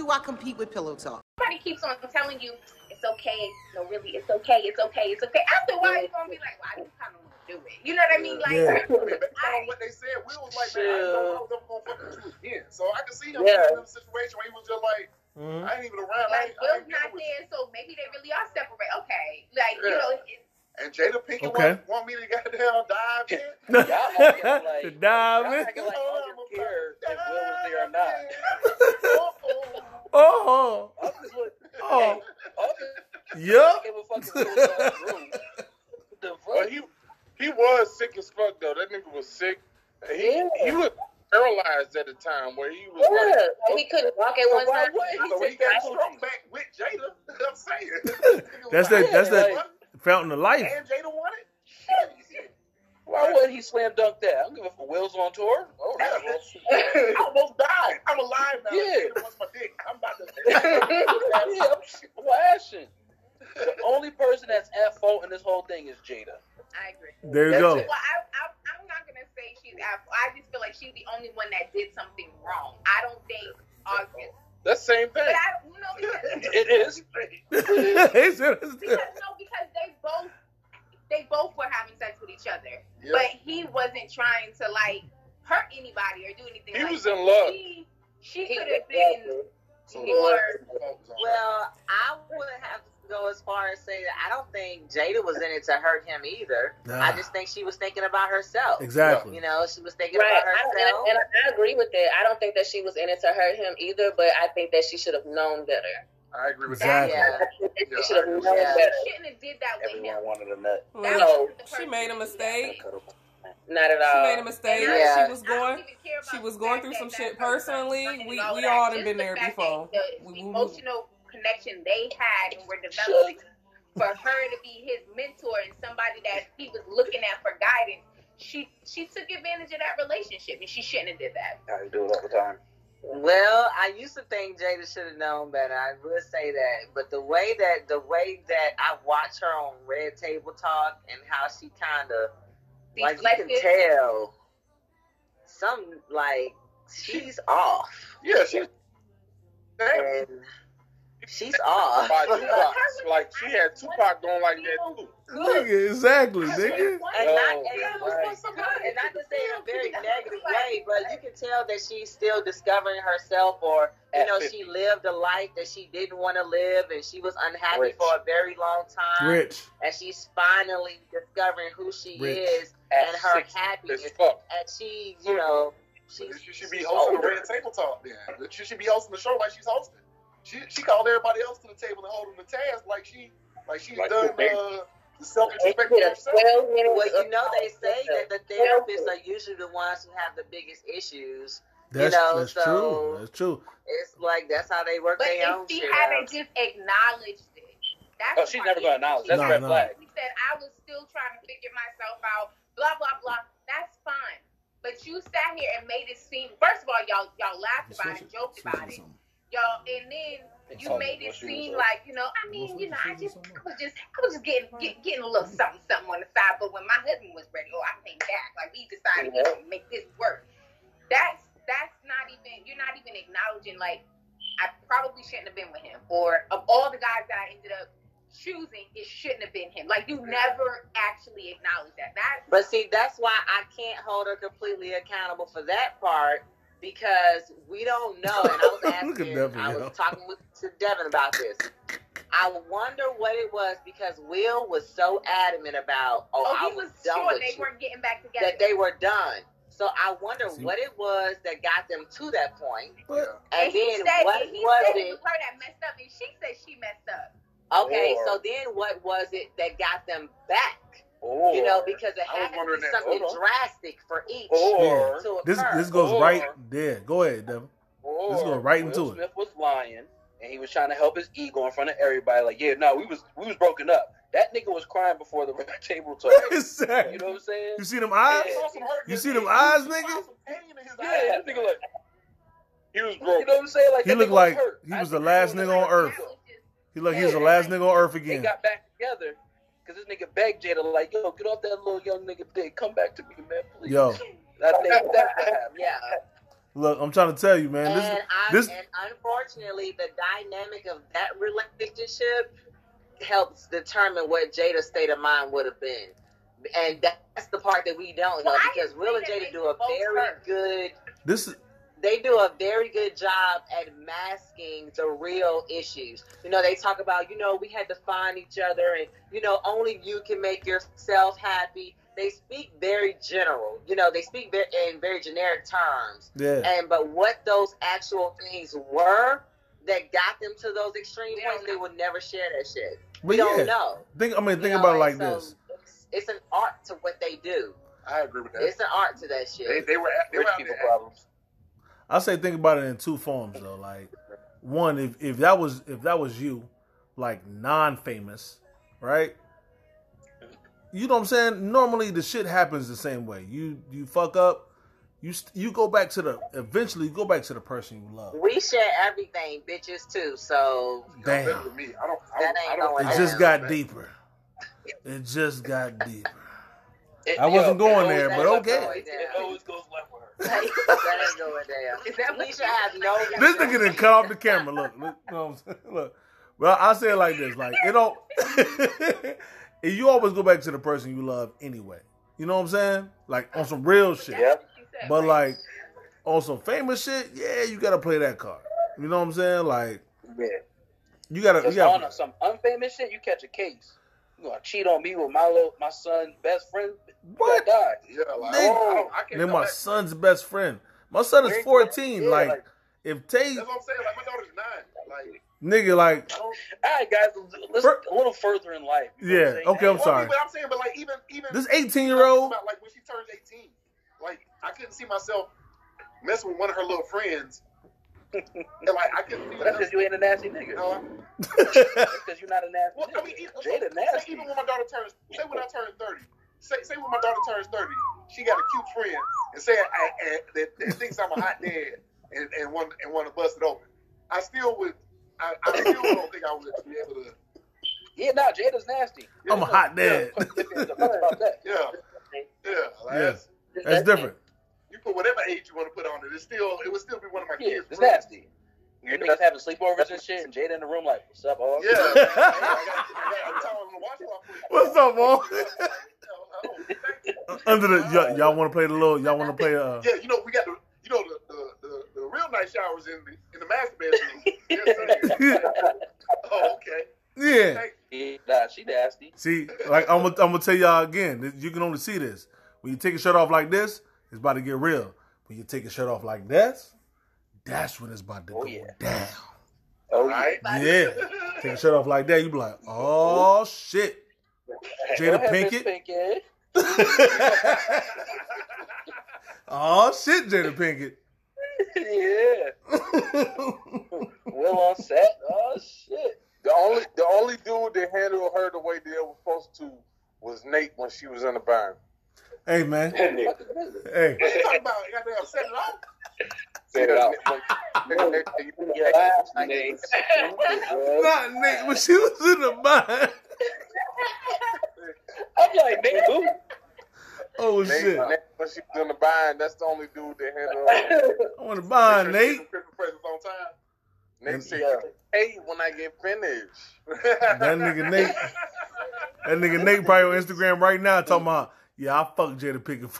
do I compete with Pillow Talk? Somebody keeps on telling you it's okay. No, really, it's okay. It's okay. It's okay. After a while, you're gonna be like, well, I just kind of want to do it. You know what I mean? Like, on what they said, Will was like, man, I didn't know I was ever gonna fuck with you again. So I could see him in a situation where he was just like, I ain't even around. Like, Will's not there, so maybe they really are separate. Okay, like you know. And Jada Pinkett want me to goddamn dive in? To dive in? I don't care if Will was there or not. He was sick as fuck, though. That nigga was sick. He was paralyzed at the time where he was he couldn't walk at one time. So he got strung back with Jada. I'm saying. That's that. Fountain of life. And Jada won it? Shit. Why wouldn't he slam dunk that? I don't give a fuck. Will's on tour. Oh, yeah. I almost died. I'm alive now. Yeah. Jada wants my dick. I'm about to. I'm flashing. The only person that's at fault in this whole thing is Jada. I agree. There you go. Well, I'm not going to say she's at fault. I just feel like she's the only one that did something wrong. I don't think August. That's the same thing. But I don't know because it is. Because they both were having sex with each other. Yep. But he wasn't trying to like hurt anybody or do anything. He was in love. She could have been more. Well, I wouldn't have to go as far as say that I don't think Jada was in it to hurt him either. Nah. I just think she was thinking about herself. Exactly. You know, she was thinking about herself. And I agree with that. I don't think that she was in it to hurt him either, but I think that she should have known better. I agree with that. Yeah. She should have known better. She shouldn't have did that with him. Everyone wanted a nut. No. She made a mistake. Not at all. She made a mistake. Yeah. She was going through some shit personally. We all have been there before. The emotional connection they had and were developing for her to be his mentor and somebody that he was looking at for guidance. She took advantage of that relationship and she shouldn't have did that. I do it all the time. Well, I used to think Jada should have known better. I would say that, but the way that I watch her on Red Table Talk and how she kind of you can tell some she's off. Yeah, she's off. Tupac, she had Tupac going like that too. Nigga, exactly, nigga. And not to say in a very negative way, but you can tell that she's still discovering herself, or you know, she lived a life that she didn't want to live, and she was unhappy for a very long time. And she's finally discovering who she is and her happiness. And she, you know, she should be hosting the Red Table Talk. Then she should be hosting the show like she's hosting. She called everybody else to the table and holding the task like she's done. Well, you know, they say that the therapists are usually the ones who have the biggest issues. That's true. That's true. It's like that's how they work. But their own shit. But if she hadn't just acknowledged it, she's never gonna acknowledge. That's red flag. She said, "I was still trying to figure myself out." Blah blah blah. That's fine. But you sat here and made it seem. First of all, y'all laughed about it, joked about it. Y'all, and then you made it seem like, you know, I mean, you know, I was just getting a little something on the side, but when my husband was ready, I came back. Like, we decided to make this work. That's not even, you're not even acknowledging, like, I probably shouldn't have been with him. Or, of all the guys that I ended up choosing, it shouldn't have been him. Like, you never actually acknowledge that. But see, that's why I can't hold her completely accountable for that part. Because we don't know, and I was asking, I was talking to Devin about this. I wonder what it was because Will was so adamant about, I was done sure with they you, weren't getting back together, that they were done. So I wonder what it was that got them to that point. And then what was it? It was her that messed up, and she said she messed up. Okay, so then what was it that got them back? Or, you know, because it has to be something drastic for each. Or to this goes right there. Go ahead, Devin. This goes right into it. Smith was lying, and he was trying to help his ego in front of everybody. Like, yeah, no, we was broken up. That nigga was crying before the table talk. Exactly. You know what I'm saying? You see them eyes? Yeah. You see them eyes, nigga? Yeah, that nigga like he was broken. You know what I'm saying? Like he looked like he was the last nigga on earth. He looked like he was the last nigga on earth again. They got back together. Cause this nigga begged Jada like, yo, get off that little young nigga dick, come back to me, man, please. Yo, I think that happened. Yeah, Look, I'm trying to tell you, man. And unfortunately, the dynamic of that relationship helps determine what Jada's state of mind would have been. And that's the part that we don't know, because Will and Jada do a very good... They do a very good job at masking the real issues. You know, they talk about, you know, we had to find each other and, you know, only you can make yourself happy. They speak very general. You know, they speak in very generic terms. Yeah. But what those actual things were that got them to those extreme points, they would never share that shit. We don't know. Think about it like this. It's an art to what they do. I agree with that. It's an art to that shit. They were rich people problems. I say think about it in two forms though. Like, one, if that was you, like non-famous, right? You know what I'm saying? Normally the shit happens the same way. You fuck up, you go back to the person you love. We share everything, bitches too. So damn, it just got deeper. It just got deeper. I wasn't going there, but okay. It always goes left with her. This nigga didn't cut off the camera. Look. Well, I say it like this: like it don't. You always go back to the person you love anyway. You know what I'm saying? Like on some real shit. Yep. But like on some famous shit, yeah, you gotta play that card. You know what I'm saying? Like, yeah. You gotta on some unfamous shit, you catch a case. You gonna cheat on me with my son's best friend? What? Yeah, like, then my son's best friend. My son is 14. Yeah, like, if Tay, that's what I'm saying. Like, my daughter's 9. Like, nigga, like, all right, guys, let's a little further in life. Yeah, okay, I'm sorry. But I'm saying, but like, even this 18-year-old, like when she turns 18, like I couldn't see myself messing with one of her little friends. And like, I couldn't see that's because you ain't a nasty nigga. No, because you're not a nasty. Well, nigga. I mean, Jada nasty. Say even when my daughter turns, say when I turn 30. Say when my daughter turns 30, she got a cute friend, and say that thinks I'm a hot dad, and want to bust it open. I still don't think I would be able to. Yeah, no, Jada's nasty. Yeah, I'm a hot dad. Yeah. Like, that's different. You put whatever age you want to put on it. It would still be one of my kids. It's friends. Nasty. You niggas having sleepovers and shit, and Jada in the room like, "What's up, August?" Yeah. What's up, August? Under the y'all want to play the little y'all want to play yeah, you know, we got the, you know, the real nice showers in the master bedroom. Oh, okay. Yeah. Nah, she nasty. See, like I'm gonna tell y'all again, you can only see this when you take a shirt off like this. It's about to get real. When you take a shirt off like this, that's when it's about to go down. All right. Yeah. Take a shirt off like that, you be like, oh shit, Jada Pinkett. Oh shit, Jada Pinkett. Yeah. Will on set. Oh shit. The only dude that handled her the way they were supposed to was Nate when she was in the barn. Hey man. Hey. What you talking about? You got to set it off. Set it off. Not Nate when she was in the barn. I'm like, Nate who? Oh Nate, shit! Nate, when she was in the bind, that's the only dude that handled. I want to bind Nate. On time. Nate said, "Hey, when I get finished." That nigga Nate probably on Instagram right now talking about, "Yeah, I fucked Jada Pinkett."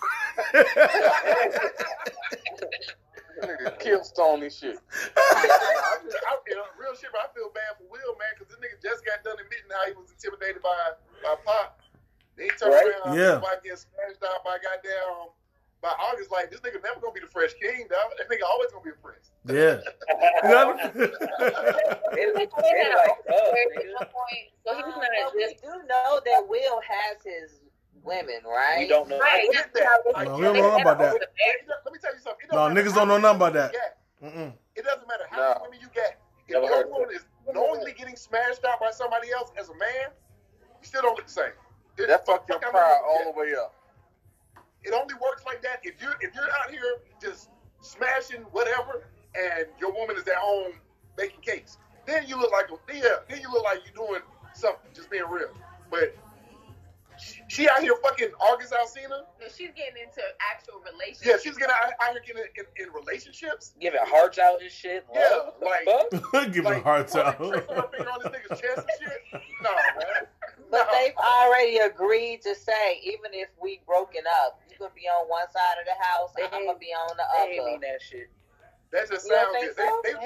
Nigga kill Stone and shit. Real shit, but I feel bad for Will, man, because this nigga just got done admitting how he was intimidated by Pop. They turned around, everybody getting smashed out by goddamn by August. Like, this nigga never gonna be the fresh king, dog. That nigga always gonna be a prince. Yeah. We do know that Will has his women, right? We don't know. Right. No, we don't know about that. Let me tell you something. No, niggas don't know nothing about that. Mm-mm. It doesn't matter how many women you got. If your woman is knowingly getting smashed out by somebody else as a man, you still don't look the same. That fucked your pride all the way up. It only works like that if you're out here just smashing whatever, and your woman is at home making cakes. Then you look like you're doing something, just being real. But she out here fucking August Alcina. No, she's getting into actual relationships. relationships. Yeah, she's getting out here in relationships. Giving hearts out and shit. Love. Yeah, like giving like, hearts out. Tricking her finger on this nigga's chest and shit. No, man. But they've already agreed to say, even if we broken up, you're gonna be on one side of the house, and I'm gonna be on the other. They mean that shit. That just sounds good. They got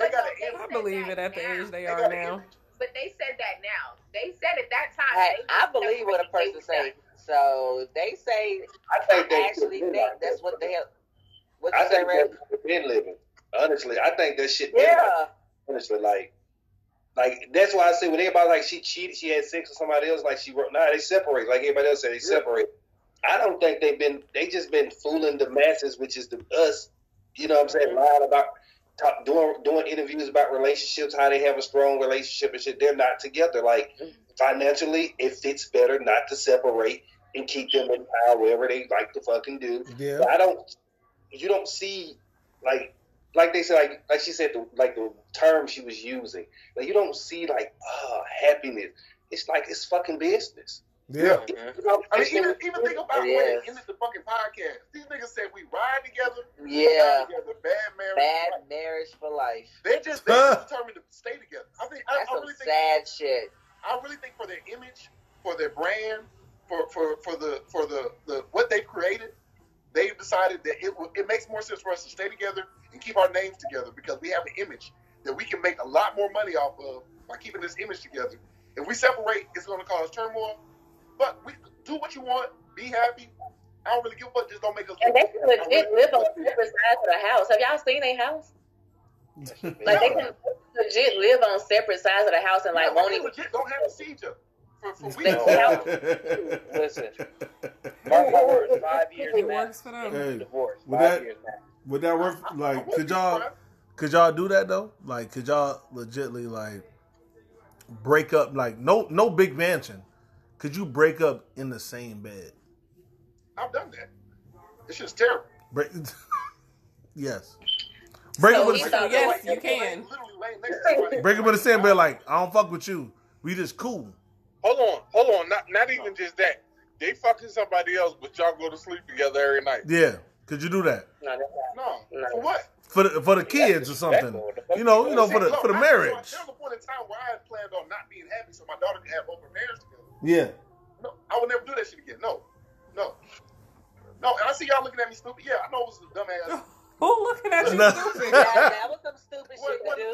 an image. I believe it at the age they are now. But they said that now. They said at that time. I believe what a person says. So they say. I think they actually think that's what they have. What I think they've been living. Honestly, I think that shit. Yeah. Honestly, like that's why I say when everybody like she cheated, she had sex with somebody else. Like she wrote, nah, they separate. Like everybody else said, they separate. I don't think they've been. They just been fooling the masses, which is the us. You know what I'm saying? Lying about doing interviews about relationships, how they have a strong relationship and shit. They're not together. Like financially, it fits better not to separate and keep them in however they like to fucking do. Yeah. But I don't. You don't see like they said, like she said, the term she was using. Like you don't see happiness. It's like it's fucking business. Yeah. You know, I mean, even think about when they ended the fucking podcast. These niggas said we ride together. Yeah. Bad marriage for life. They just determined to stay together. I think that's sad shit. I really think for their image, for their brand, for the what they created, they've decided that it makes more sense for us to stay together and keep our names together because we have an image that we can make a lot more money off of by keeping this image together. If we separate, it's going to cause turmoil. But we do what you want, be happy. I don't really give a fuck, just don't make us. And they can legit live on separate sides of the house. Have y'all seen their house? Like they can legit live on separate sides of the house and like won't even legit don't have to see each other for weeks. Listen, mark my words, 5 years max. Hey, divorce. Would that work? Like, could y'all do that though? Like, could y'all legitly like break up? Like, no big mansion. Could you break up in the same bed? I've done that. It's just terrible. Yes. Break up with the same bed. Yes, you can. Break up with the same bed like, I don't fuck with you. We just cool. Hold on. Not even just that. They fucking somebody else, but y'all go to sleep together every night. Yeah. Could you do that? No. For what? For the kids or something. You know, for the marriage. There was a point in time where I had planned on not being happy so my daughter could have open marriage together. Yeah. No, I would never do that shit again. No. And I see y'all looking at me stupid. Yeah, I know it was a dumbass. Who looking at you stupid? That was some stupid shit to do.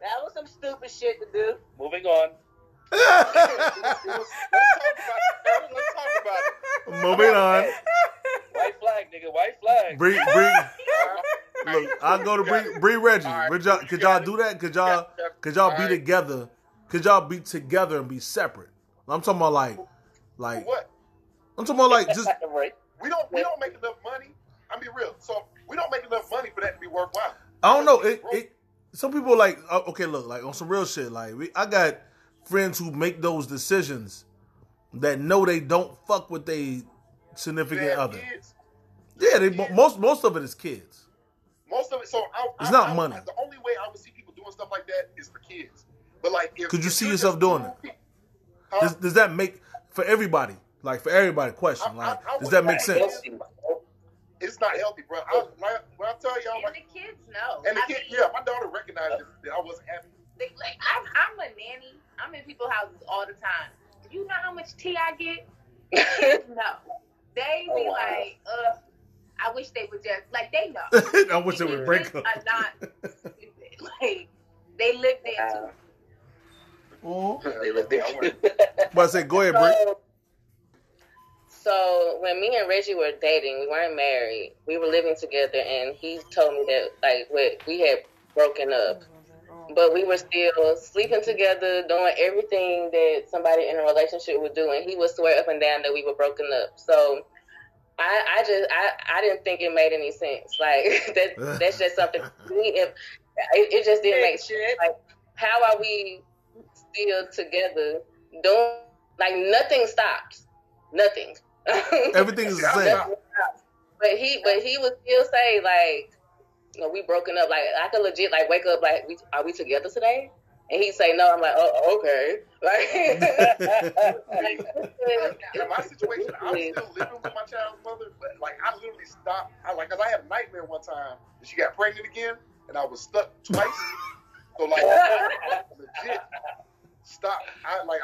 That was some stupid shit to do. Moving on. Let's talk about it. Moving on. White flag, nigga. White flag. Bree. Look, I'll go to Bree Reggie. Right. Could y'all do that? Could y'all be together? Could y'all be together and be separate? I'm talking about like what? I'm talking about like just we don't make enough money. I'm be real. So we don't make enough money for that to be worthwhile. I don't know. It some people like okay, look, like on some real shit. Like I got friends who make those decisions that know they don't fuck with their significant other. Kids. Yeah, most of it is kids. Most of it. So it's not money. The only way I would see people doing stuff like that is for kids. But like, could you see yourself doing it? Does that make for everybody? Like for everybody, question. Like, does that make sense? Healthy. It's not healthy, bro. When I tell y'all, and the kids know. And the kids, my daughter recognized that I wasn't happy. I'm a nanny. I'm in people's houses all the time. You know how much tea I get? Kids know. They be like, ugh. I wish they would just like they know. I wish they would break up. Are not stupid. Like they live there too. But I said, go ahead, Britt. So when me and Reggie were dating, we weren't married. We were living together, and he told me that like we had broken up, but we were still sleeping together, doing everything that somebody in a relationship would do, and he would swear up and down that we were broken up. So I just didn't think it made any sense. Like that's just something. It just didn't make sense. Like how are we? Still together, don't like nothing stops. Nothing. Everything is the same. But he would still say like, you know, we broken up. Like I could legit like wake up like, are we together today? And he'd say no. I'm like, oh, okay. Like, in my situation, I'm still living with my child's mother, but like I literally stopped. Cause I had a nightmare one time that she got pregnant again, and I was stuck twice. So like, I legit stopped. I didn't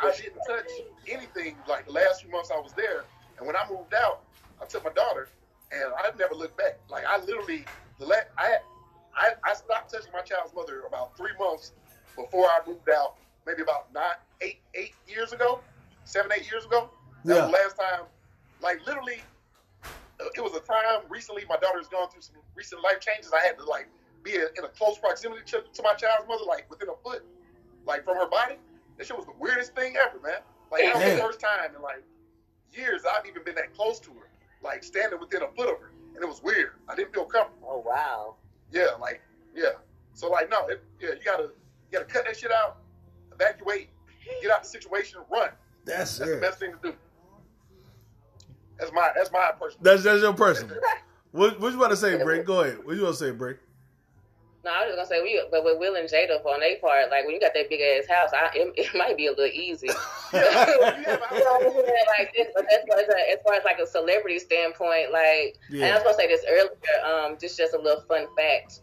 touch anything. Like the last few months I was there, and when I moved out, I took my daughter, and I never looked back. Like I literally, I stopped touching my child's mother about 3 months. Before I moved out, maybe about 7, 8 years ago. That was the last time. Like, literally, it was a time recently, my daughter's gone through some recent life changes. I had to, like, be in a close proximity to my child's mother, like, within a foot, like, from her body. That shit was the weirdest thing ever, man. Like, that was the first time in, like, years I've even been that close to her. Like, standing within a foot of her. And it was weird. I didn't feel comfortable. Oh, wow. Yeah, like, yeah. So, like, no, you got to... You gotta cut that shit out, evacuate, get out the situation, and run. That's the best thing to do. That's my personal. That's your personal. What you want to say, Brick? Go ahead. What you want to say, Brick? No, I was just gonna say, but with Will and Jada on their part, like when you got that big ass house, it might be a little easy. Like this, but as far as like a celebrity standpoint, like and I was gonna say this earlier. Just a little fun fact.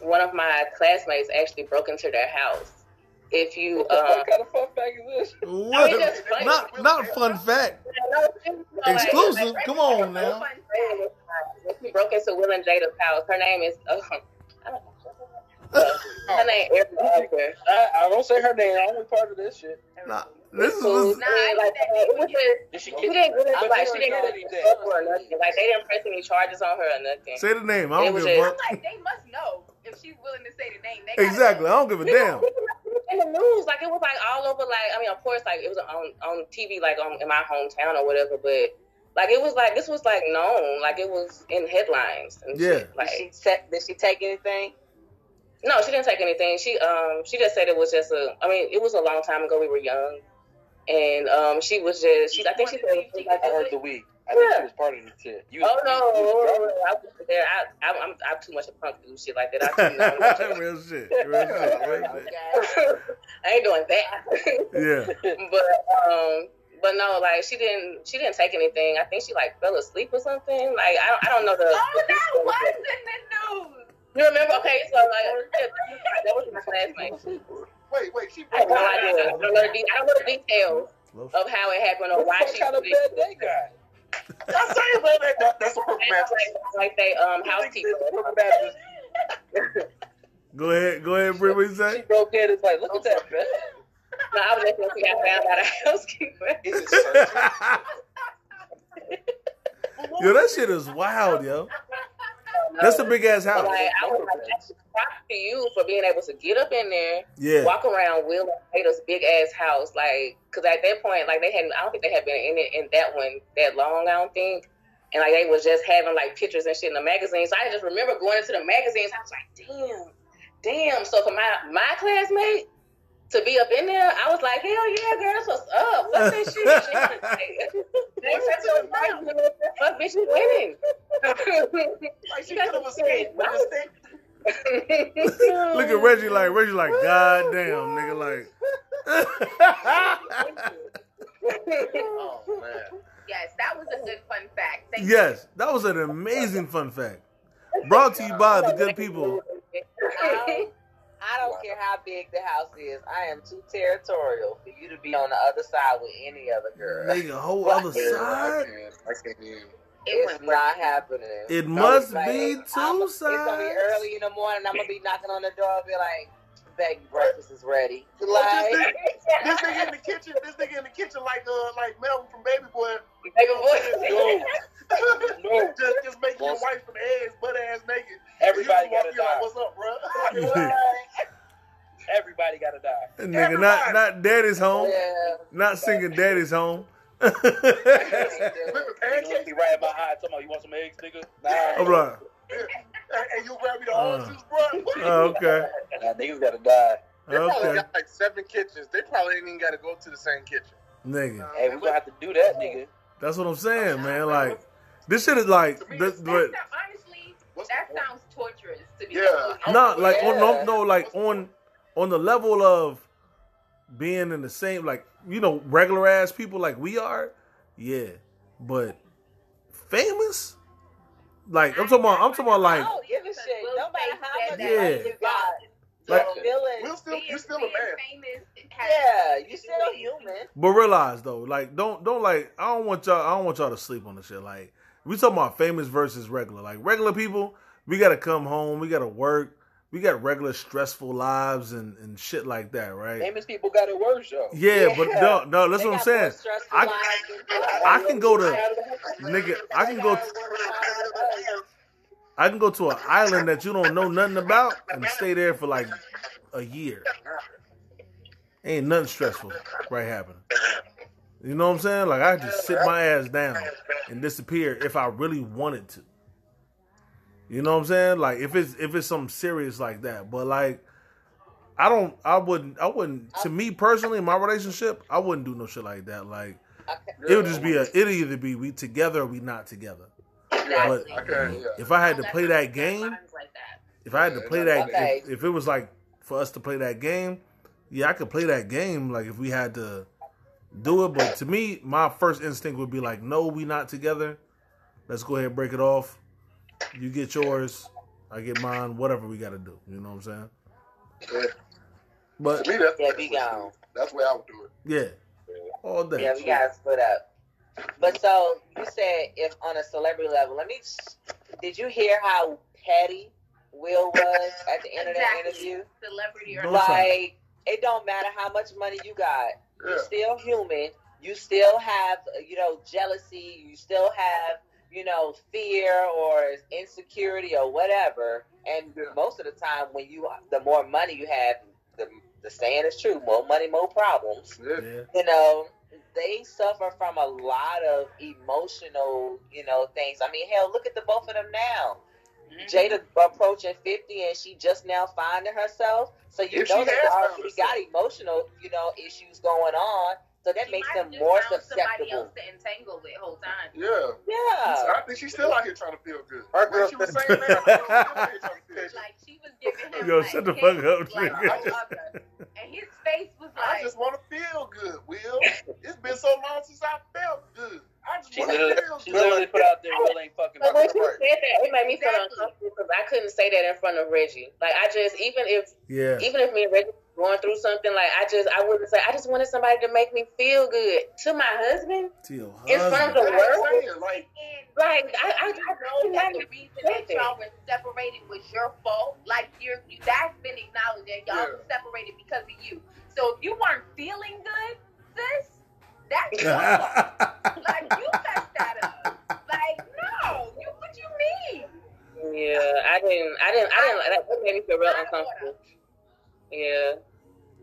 One of my classmates actually broke into their house. If you what kind of fun fact is this? What? I mean, funny. Not a fun fact. Exclusive. Like, come on now. She broke into Will and Jada's house. Her name is I don't know. Her name is August. I won't say her name. I only part of this shit. Nah. This is she didn't get it or nothing. Like they didn't press any charges on her or nothing. Say the name. I don't give a fuck. Like they must know if she's willing to say the name. They exactly. I don't give a damn. In the news, like it was like all over. Like I mean, of course, like it was on TV, like in my hometown or whatever. But like it was like this was like known. Like it was in headlines. And shit. Like did she take anything? No, she didn't take anything. She just said it was just a. I mean, it was a long time ago. We were young. And she was just. I think she said it was like I heard the week. I think she was part of the tip. I was there. I'm too much a punk to do shit like that. Real shit. I ain't doing that. Yeah. But no, like she didn't take anything. I think she like fell asleep or something. Like I don't know the. Oh, that was in the news. You remember? Okay, so like that was my classmate. Wait, she broke it. I don't know the details of how it happened or why she kind of bed they got. I'm saying, that's what like they housekeeper. Go ahead, Britt, what you say? She broke in. It's like, look at that, man. No, I was just going to see I found out a housekeeper. Is it yo, that shit is wild, yo. That's a big ass house. Like, I was like, props to you for being able to get up in there, walk around Will and Jada's big ass house, like, because at that point, like, I don't think they had been in it in that one that long, I don't think, and like they was just having like pictures and shit in the magazines. So I just remember going into the magazines. I was like, damn. So for my classmate to be up in there, I was like, hell yeah, girl, that's what's up. What's that shit? Fuck, bitch, you winning. Like she could have escaped. Look at Reggie like, God damn, nigga, like. Oh, man. Yes, that was a good fun fact. Thank you. That was an amazing fun fact. Brought to you by the good people. I don't care how big the house is. I am too territorial for you to be on the other side with any other girl. Make a whole other side? It's not happening. It must be two sides. It's going to be early in the morning. I'm going to be knocking on the door and be like, baby, breakfast is ready. Like, this nigga in the kitchen, like Melvin from Baby Boy. Baby Boy. No. Just making your wife from ass, butt ass naked. Everybody got to die. What's up, bro? Like, everybody got to die. Nigga, not Daddy's home. Yeah. Not singing Daddy's home. Pancakes? He right in my eye talking about, you want some eggs, nigga? Nah. I'm like, and you grab me the orange juice, bro? Okay. Niggas gotta die. They probably got like 7 kitchens. They probably ain't even gotta go to the same kitchen. Nigga. Hey, we gonna have to do that, nigga. That's what I'm saying, man. Like, this shit is like... Honestly, that sounds torturous to be honest. Like, on, no, like on... on the level of being in the same, like, you know, regular ass people like we are, yeah. But famous, like I'm talking about like, oh, give a shit. No matter how much you got, like, you're still a man. Famous, yeah, you're still human. But realize though, like, don't like, I don't want y'all to sleep on the shit. Like, we talking about famous versus regular. Like, regular people, we gotta come home, we gotta work. We got regular stressful lives and shit like that, right? Famous people got it worse, though. Yeah, but no, that's what I'm saying. I can go to an island that you don't know nothing about and stay there for like a year. Ain't nothing stressful right happening. You know what I'm saying? Like, I just sit my ass down and disappear if I really wanted to. You know what I'm saying? Like, if it's something serious like that. But like, I wouldn't to me personally, in my relationship, I wouldn't do no shit like that. Like, it would just be it'd either be we together or we not together. Exactly. But if I had to play that game, if it was like for us to play that game, yeah, I could play that game, like, if we had to do it. But to me, my first instinct would be like, no, we not together. Let's go ahead and break it off. You get yours, I get mine, whatever we got to do. You know what I'm saying? Yeah. But to me, that's the way I would do it. Yeah. All day. Yeah, we got to split up. But so, you said if on a celebrity level, did you hear how petty Will was at the end of that interview? Celebrity or not. Like, it don't matter how much money you got. Yeah. You're still human. You still have, you know, jealousy. You still have, you know, fear or insecurity or whatever. And most of the time, when the more money you have, the saying is true, more money, more problems. Yeah. You know, they suffer from a lot of emotional, you know, things. I mean, hell, look at the both of them now. Mm-hmm. Jada approaching 50 and she just now finding herself. So you know they already got emotional, you know, issues going on. So that makes them more susceptible. Somebody else to entangle with whole time. Yeah. I think she's still out here trying to feel good. When she was saying that, like, she was giving him, yo, like, shut the fuck up, like, and his face was like, I just want to feel good, Will. It's been so long since I felt good. I just want to feel good. She literally put out there, Will ain't fucking my part. When she said that, it made me feel uncomfortable because I couldn't say that in front of Reggie. Like, I just, even if me and Reggie going through something, like, I wouldn't say, I just wanted somebody to make me feel good. To my husband? In front of the world? Like, I know that the reason that y'all were separated was your fault. Like, that's been acknowledged that y'all were separated because of you. So if you weren't feeling good, sis, that's your fault. Like, you messed that up. Like, no, what you mean? Yeah, I didn't, that made me feel real uncomfortable. Yeah,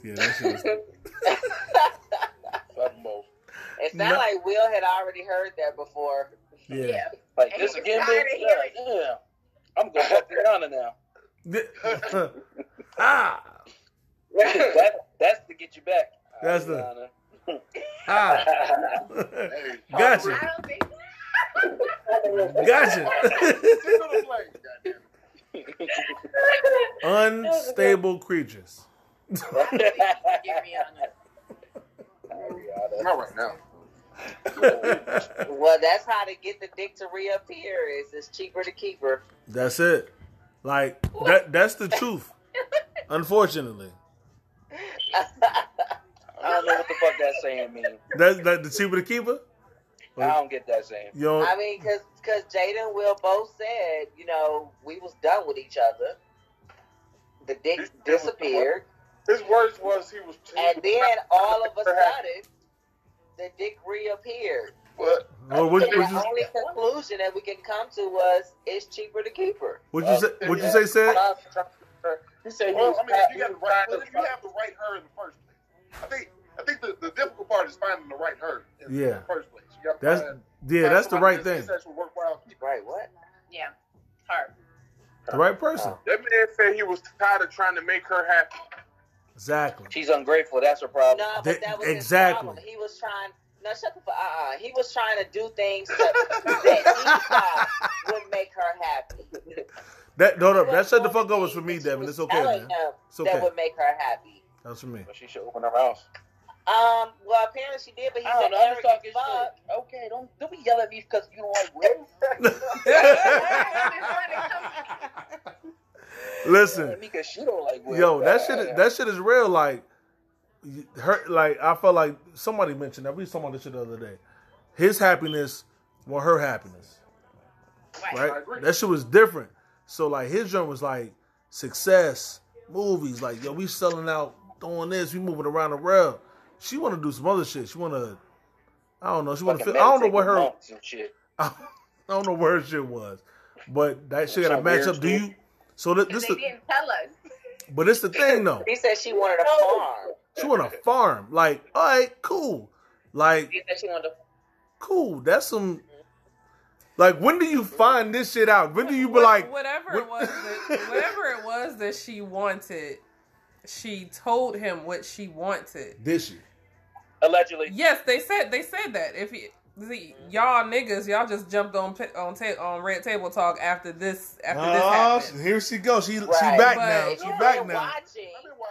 that shit was... It sounded like Will had already heard that before. Yeah. Like, this again, bitch? Yeah. I'm going to fuck Diana now. That's to get you back. That's the... Gotcha. Gotcha. Unstable creatures. Not right now. Well, that's how to get the dick to reappear. Is it's cheaper to keep her. That's it. Like that's the truth. Unfortunately. I don't know what the fuck that saying means. That's the cheaper to keep her. Like, I don't get that saying. I mean, because Jada and Will both said, you know, we was done with each other. The dick disappeared. His words was he was too. And then all of a sudden, the dick reappeared. What? The only conclusion that we can come to was it's cheaper to keep her. What'd you say, Sid? He said, well, I mean, if you have the right her in the first place. I think the difficult part is finding the right her in the first place. That's the right thing. Right, what? Yeah, her. The right person. That man said he was tired of trying to make her happy. Exactly. She's ungrateful. That's her problem. No, but that was his problem. He was trying. No, shut the fuck up. He was trying to do things that he thought would make her happy. That shut the fuck up was for me, Devin. It's okay, man. It's okay. That would make her happy. That's for me. But she should open her mouth. Well, apparently she did, but he's an arrogant fuck. Okay, don't be yelling at me because you don't like Will. Listen. Because she don't like Will. Yo, that shit is real. Like, her, like, I felt like somebody mentioned that. We saw this shit the other day. His happiness was her happiness. Right? That shit was different. So, like, his joint was like success, movies. Like, yo, we selling out, doing this, we moving around the world. She want to do some other shit. She want to, I don't know. She want to. I don't know where her shit was, but that shit got to match up. Do you? So this they didn't tell us. But it's the thing though. He said she wanted a farm. She wanted a farm. Like, all right, cool. Like, he said she wanted a farm. Cool. That's some. Like, when do you find this shit out? When do you be like whatever it was that she wanted? She told him what she wanted. Did she? Allegedly. Yes, they said that. If he, see, y'all niggas, y'all just jumped on Red Table Talk after this. After this happened. Here she goes. She's back now. I've been watching.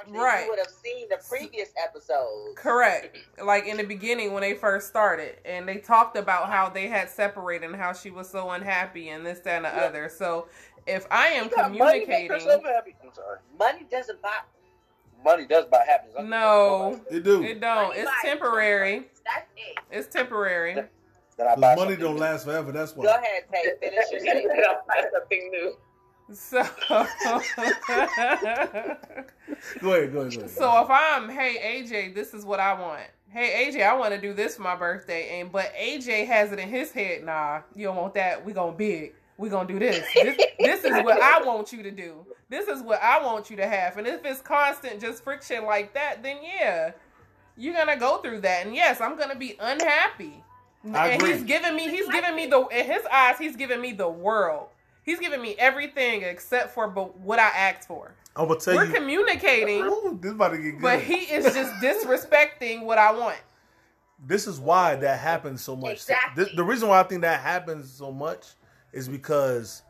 Right. You would have seen the previous episode. Correct. Like in the beginning when they first started, and they talked about how they had separated and how she was so unhappy and this, that, and the other. So if I am communicating, money makes her so happy. I'm sorry. Money doesn't buy. Money does buy happiness. No, it do. It don't. It's temporary. That's it. It's temporary. Money don't last forever. That's why. Go ahead, Tate. Finish your statement. I'll buy something new. So, go ahead. So if I'm, hey AJ, this is what I want. Hey AJ, I want to do this for my birthday, but AJ has it in his head. Nah, you don't want that. We gonna big. We're going to do this. This is what I want you to do. This is what I want you to have. And if it's constant, just friction like that, then yeah, you're going to go through that. And yes, I'm going to be unhappy. I agree. In his eyes, he's giving me the world. He's giving me everything except for what I asked for. I'm going to tell you. We're communicating. Ooh, this about to get good. But he is just disrespecting what I want. This is why that happens so much. Exactly. The reason why I think that happens so much is because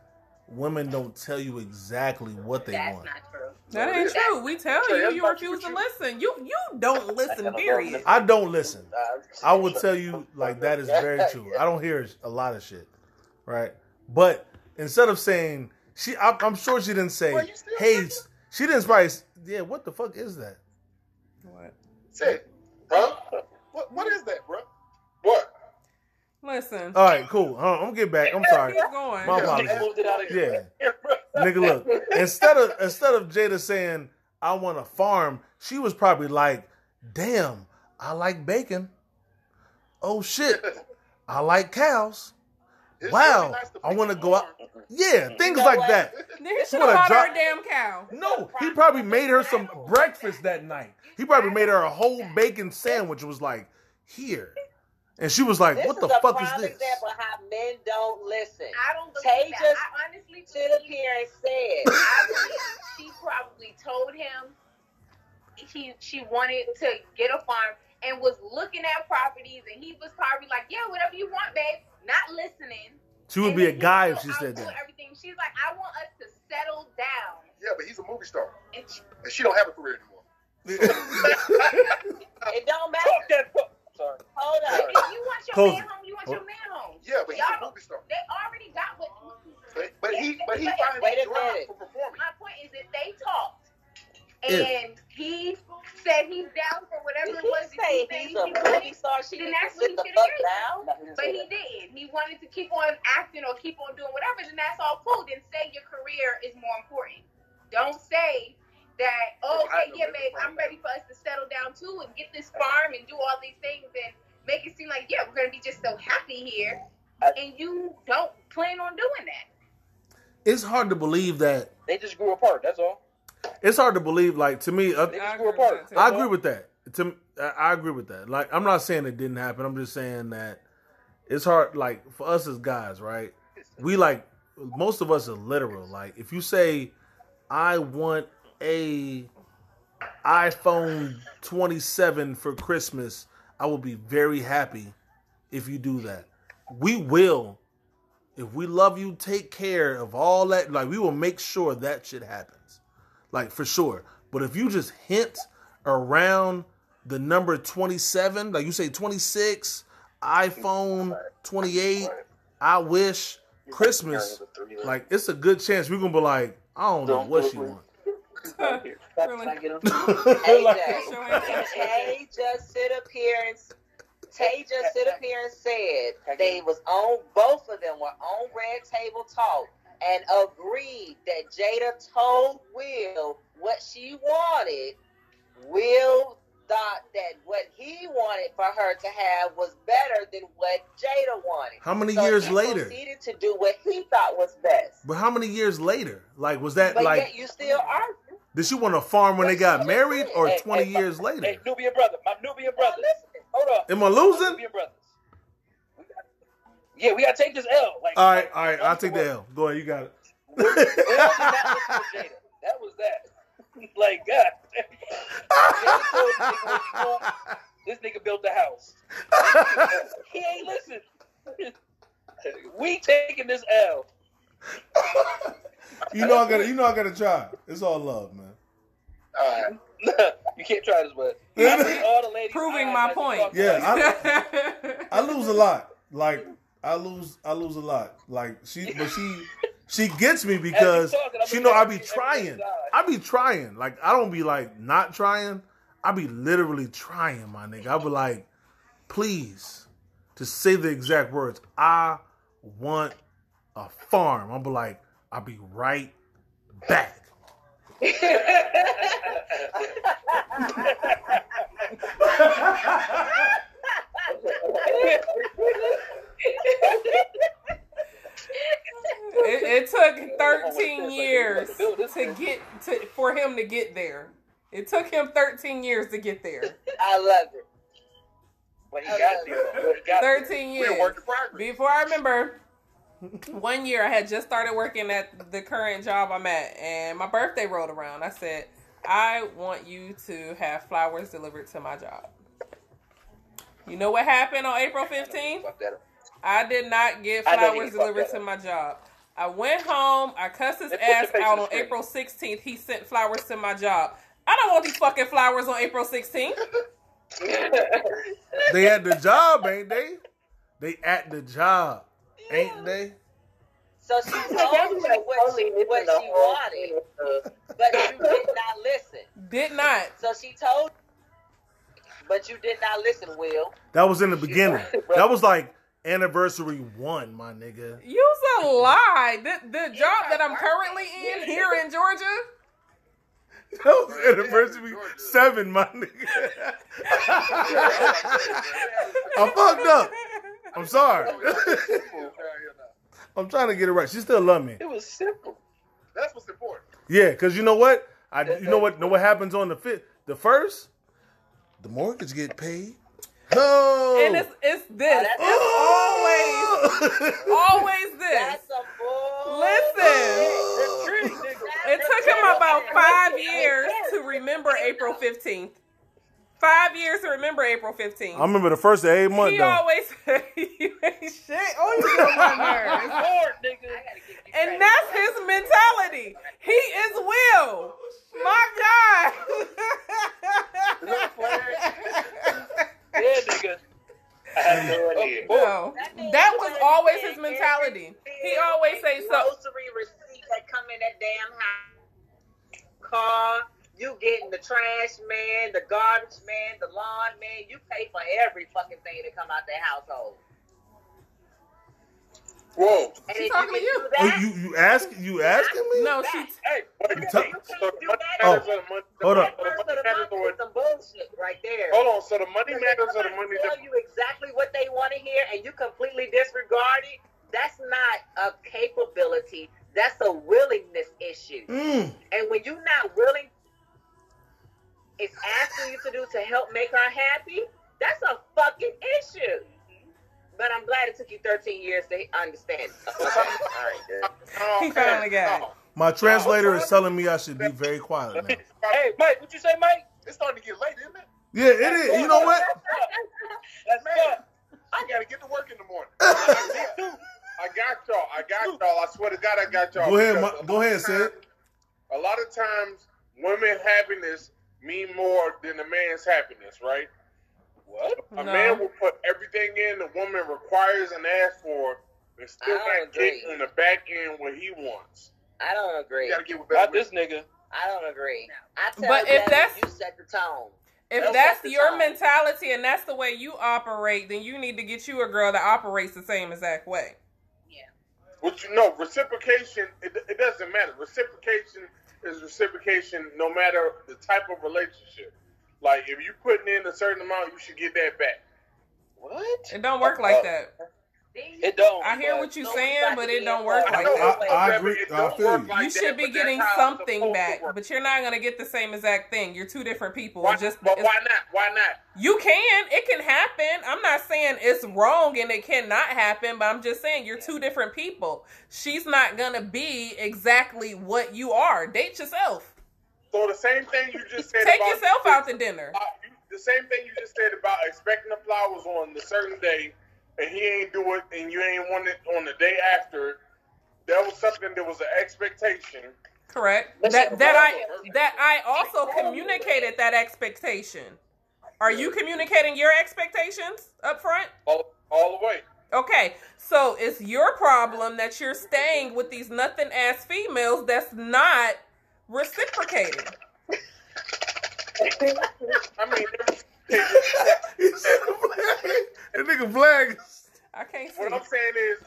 women don't tell you exactly what they want. That's not true. That ain't true. We tell you. You refuse to listen. You don't listen, period. I don't listen. I will tell you, like, that is very true. I don't hear a lot of shit, right? But instead of saying, I'm sure she didn't say, hey, she didn't probably, yeah, what the fuck is that? What? Say, bro, what is that, bro? What? Listen. All right, cool. I'm gonna get back. I'm sorry. My apologies. Yeah, nigga, look. Instead of Jada saying I want a farm, she was probably like, "Damn, I like bacon. Oh shit, I like cows. Wow, I want to go out. Yeah, things like that." She bought her a damn cow. No, he probably made her some breakfast that night. He probably made her a whole bacon sandwich. It was like, here. And she was like, "What the fuck is this?" This is a prime example of how men don't listen. I don't believe that. I honestly stood here and said, I believe she probably told him she wanted to get a farm and was looking at properties, and he was probably like, "Yeah, whatever you want, babe." Not listening. She would be a guy if she said that. Everything. She's like, "I want us to settle down." Yeah, but he's a movie star, and she don't have a career anymore. It don't matter. Hold up. If you want your man home, you want your man home. Yeah, but y'all, they already got what. But he finally dropped for performing. My point is that they talked, and he said he's down for whatever it was that he said he wanted. Then that's what he should have done. But he didn't. He wanted to keep on acting or keep on doing whatever. Then that's all cool. Then say your career is more important. Don't say that, oh, okay, yeah, babe, I'm ready for us to settle down, too, and get this farm and do all these things and make it seem like, yeah, we're going to be just so happy here. And you don't plan on doing that. It's hard to believe that. They just grew apart, that's all. It's hard to believe, like, to me. They just grew apart. I agree with that. I agree with that. Like, I'm not saying it didn't happen. I'm just saying that it's hard, like, for us as guys, right? We, like, most of us are literal. Like, if you say, I want a iPhone 27 for Christmas, I will be very happy if you do that. We will. If we love you, take care of all that. Like, we will make sure that shit happens. Like, for sure. But if you just hint around the number 27, like you say 26, iPhone 28, I wish, Christmas, like, it's a good chance we're going to be like, I don't know what she wants. Tay just sit up here and said they was on, both of them were on Red Table Talk and agreed that Jada told Will what she wanted. Will thought that what he wanted for her to have was better than what Jada wanted. How many years later? He proceeded to do what he thought was best. But how many years later? Like, was that, but like... But you still argue. Did she want to farm when they got married, or 20 years later? Hey, Nubian brother. My Nubian brothers. Hold up. Am I losing? Nubian brothers. Yeah, we got to take this L. Like, all right. I'll take the L. Go ahead. You got it. That was that. Like, God. This nigga built the house. He ain't listen. We taking this L. You know I gotta try. It's all love, man. All right. You can't try this, but all the ladies proving my point. Yeah, I lose a lot. Like, I lose a lot. Like, she gets me because she know I be trying. I be trying. Like, I don't be like not trying. I be literally trying, my nigga. I be like, please, to say the exact words. I want a farm. I be like, I'll be right back. It took 13 years for him to get there. It took him 13 years to get there. I love it. When he got there. 13 years. Before I remember, one year I had just started working at the current job I'm at, and my birthday rolled around. I said, I want you to have flowers delivered to my job. You know what happened on April 15th? I did not get flowers delivered to my job. I went home. I cussed his ass out on April 16th. He sent flowers to my job. I don't want these fucking flowers on April 16th. They at the job, ain't they? They at the job, ain't they? So she told you what she wanted, but you did not listen. Did not. So she told you, but you did not listen, Will. That was in the beginning. That was like anniversary 1, my nigga. You's a lie. The job that I'm currently in here in Georgia. That was anniversary 7, my nigga. I fucked up. I'm sorry. I'm trying to get it right. She still love me. It was simple. That's what's important. Yeah, because you know what? You know what happens on the first? The mortgage get paid. Oh. And it's this. Always this. That's a bull. Listen. That's it took him about 5 years to remember April 15th. 5 years to remember April 15th. I remember the first of 8 months, though. He always said, you ain't shit. Oh, you get on my nerves. Lord, nigga. And that's his mentality. He is Will. My God. Yeah, nigga. I have no idea. No. That was always his mentality. He always say so. Grocery receipts that come in that damn house. Car, you getting the trash man, the garbage man, the lawn man. You pay for every fucking thing that come out that household. Whoa. And she's talking to you. You asking me? No, she... Hey, hold on. Some bullshit right there. Hold on, so the money matters or the money... Tell you exactly what they want to hear and you completely disregard it, that's not a capability, that's a willingness issue. Mm. And when you're not willing, it's asking you to do to help make her happy, that's a fucking issue. But I'm glad it took you 13 years to understand. All right, good. He finally got it. My translator is telling me I should be very quiet now. Hey, Mike, what you say, Mike? It's starting to get late, isn't it? Yeah, it is. You know what? I got y'all. Go ahead, Sid. A lot of times, women's happiness mean more than a man's happiness, right? What? A man will put everything in the woman requires and asks for, and still not get on the back end what he wants. I don't agree. You gotta get with better women. Not this nigga. I don't agree. But if that's you set the tone. If that's your mentality and that's the way you operate, then you need to get you a girl that operates the same exact way. Yeah. But you know, reciprocation, it doesn't matter. Reciprocation is reciprocation no matter the type of relationship. Like, if you're putting in a certain amount, you should get that back. What? It don't work like that. It don't. I hear what you're saying, but it don't work like that. I agree. I feel you. You should be getting something back, but you're not going to get the same exact thing. You're two different people. But why not? Why not? You can. It can happen. I'm not saying it's wrong and it cannot happen, but I'm just saying you're two different people. She's not going to be exactly what you are. Date yourself. So the same thing you just said about... Take yourself out to dinner. The same thing you just said about expecting the flowers on a certain day, and he ain't do it, and you ain't want it on the day after. That was something that was an expectation. Correct. That I also communicated that expectation. Are you communicating your expectations up front? All the way. Okay, so it's your problem that you're staying with these nothing-ass females that's not reciprocating. I mean... That nigga flag. I can't see. What I'm saying is,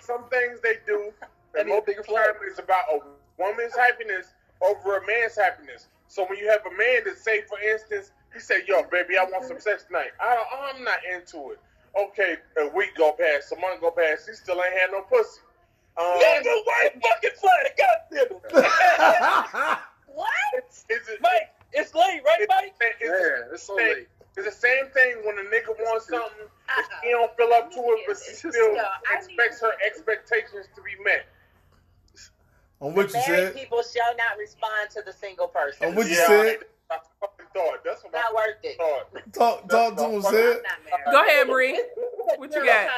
some things they do, and most of the time is about a woman's happiness over a man's happiness. So when you have a man that say, for instance, he said, "Yo, baby, I want some sex tonight." I'm not into it. Okay, a week go past, a month go past, he still ain't had no pussy. There's a white fucking flag. Goddamn. What? Is it, Mike? It's late, right, buddy? It's so late. It's the same thing when a nigga wants something, he don't feel up to it, but she still expects her expectations to be met. On what you said? Married people shall not respond to the single person. On what you said? I fucking thought. That's what not worth it. Talk to him, Sid. Go ahead, Bree. What you got?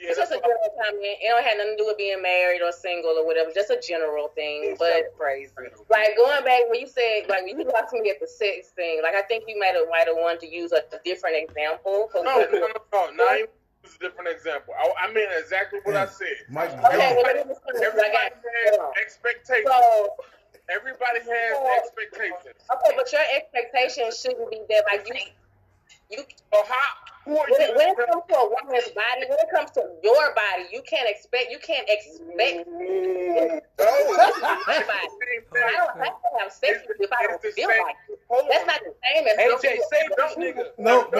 It's just a general comment. It don't have nothing to do with being married or single or whatever. Just a general thing. But crazy. Like going back when you said, like when you lost me at the sex thing. Like I think you might have wanted to use a different example. No. I use a different example. I mean exactly what I said. Everybody has expectations. Everybody has expectations. Okay, but your expectations shouldn't be there. Like you. So how? When it comes to a woman's body, when it comes to your body, you can't expect my body. I don't have to have sex with you if I don't feel like it. That's not the same as AJ, save this nigga. No.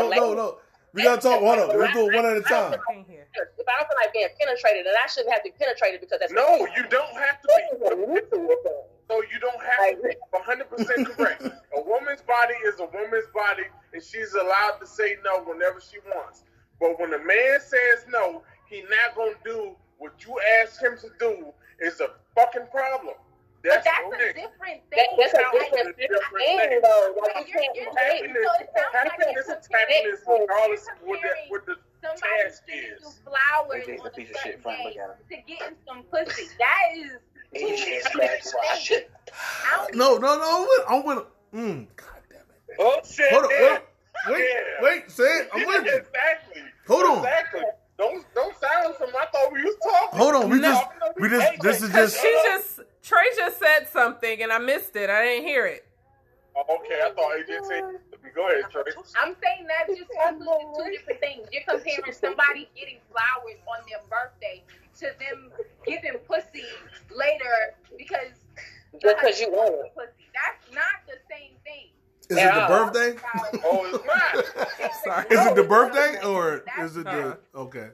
We gotta talk. Hold up. Let's do it one at a time. If I don't feel like being penetrated, then I shouldn't have to be penetrated because that's no. You don't have to be. So you don't have to be 100% correct. A woman's body is a woman's body, and she's allowed to say no whenever she wants. But when a man says no, he not going to do what you ask him to do is a fucking problem. That's a different thing. Though. Like you can't happiness regardless of what the task is. Somebody giving you flowers on the shit to getting some pussy. That is... No. I'm with. God damn it. Oh shit! Hold on, wait. Say it. I'm with you. Exactly. Hold on. Don't silence him. I thought we was talking. Hold on. We just. This is just. Trey just said something and I missed it. I didn't hear it. Okay, I thought AJ said. Go ahead, Trey. I'm saying that just two different things. You're comparing somebody getting flowers on their birthday to them giving pussy later because you want it. Pussy. That's not the same thing. Is it the birthday? Oh, it's not. Sorry. Is it the birthday or is it the okay?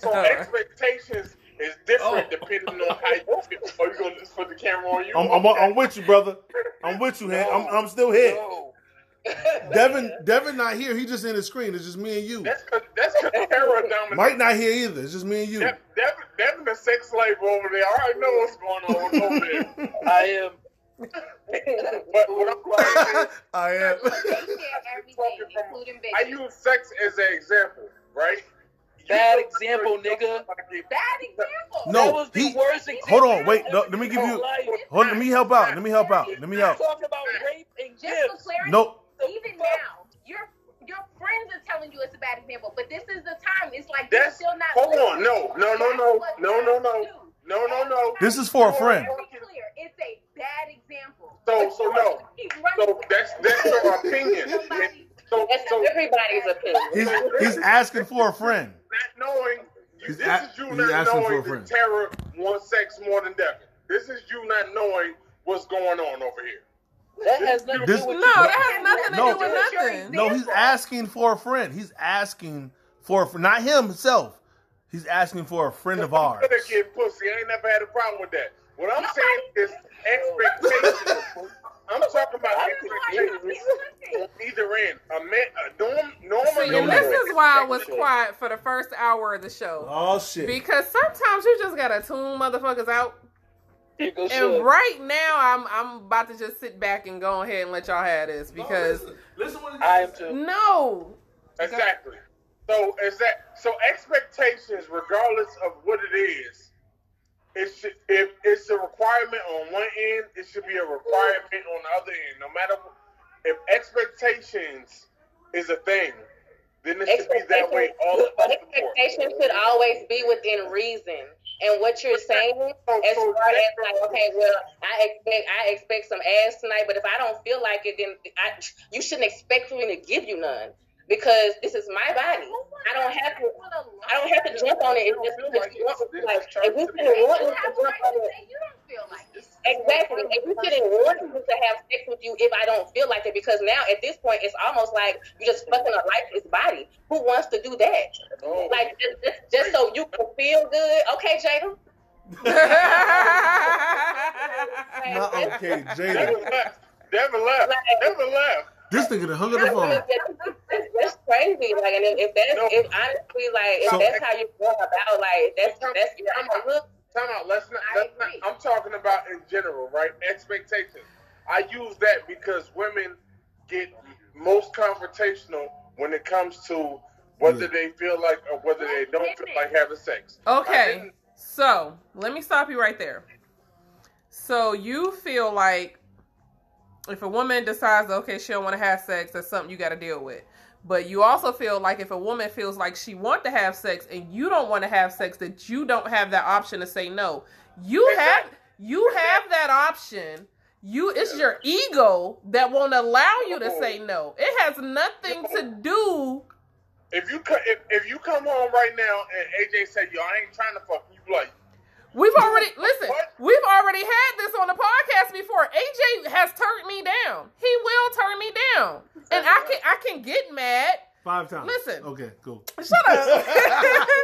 So expectations is different depending on how you feel. Are you gonna just put the camera on you? I'm with you, brother. I'm with you, man. I'm still here. No. Devin not here. He just in the screen. It's just me and you. That's cause Tara dominant. Mike not here either. It's just me and you. Devin the sex slave over there. I already know what's going on over there. I am. But what I'm like, I am. They share everything, including babies. I use sex as an example, right? Bad example, nigga. Bad example. No, that was the worst example. Hold on, wait. No, let me give you. Hold, let me help out. Let me help out. Let me help. Talk about rape and gifts. Nope. Even now, your friends are telling you it's a bad example, but this is the time. It's like you're still not. Hold on, no. This is for a friend. It's a bad example. So no. So that's your opinion. So that's everybody's opinion. He's asking for a friend. Not knowing this is you not knowing that terror wants sex more than death. This is you not knowing what's going on over here. That has nothing to do with nothing. No, he's asking for a friend. He's asking for a friend, not himself. He's asking for a friend of ours. That kid pussy. I ain't never had a problem with that. What I'm saying is expectations. I'm talking about expectations. Either end. Normally, this is why I was quiet for the first hour of the show. Oh shit! Because sometimes you just gotta tune motherfuckers out. And right now, I'm about to just sit back and go ahead and let y'all have this because listen what I am too. No, exactly. So expectations, regardless of what it is, it should, if it's a requirement on one end, it should be a requirement on the other end. No matter if expectations is a thing, then it should be that way all the time. Expectations should always be within reason. And what you're saying, as far as like, okay, well, I expect some ass tonight, but if I don't feel like it, then you shouldn't expect me to give you none because this is my body. I don't have to jump on it. It's just because you want to. Like, if we didn't want you to jump on it, you don't feel like it. Exactly. If we didn't want you to have sex with you, if I don't feel like it, because now at this point, it's almost like you're just fucking a lifeless body. Who wants to do that? Oh. Like just so you can feel good. Okay, Jada. Not okay, Jada. Never left. This nigga hung up the phone. That's crazy. Like, and if honestly, like, if so, that's how you feel about, like, that's time out. Let's not. I'm talking about in general, right? Expectations. I use that because women get most confrontational when it comes to whether they feel like or whether they don't feel like having sex. Okay, so let me stop you right there. So you feel like if a woman decides, okay, she don't want to have sex, that's something you got to deal with. But you also feel like if a woman feels like she want to have sex and you don't want to have sex, that you don't have that option to say no. You have that option. It's your ego that won't allow you to say no. It has nothing to do. If you come home right now and AJ said, "Yo, I ain't trying to fuck you," like we've already had this on the podcast before. AJ has turned me down. He will turn me down. And I can get mad. 5 times. Listen. Okay, cool. Shut up. I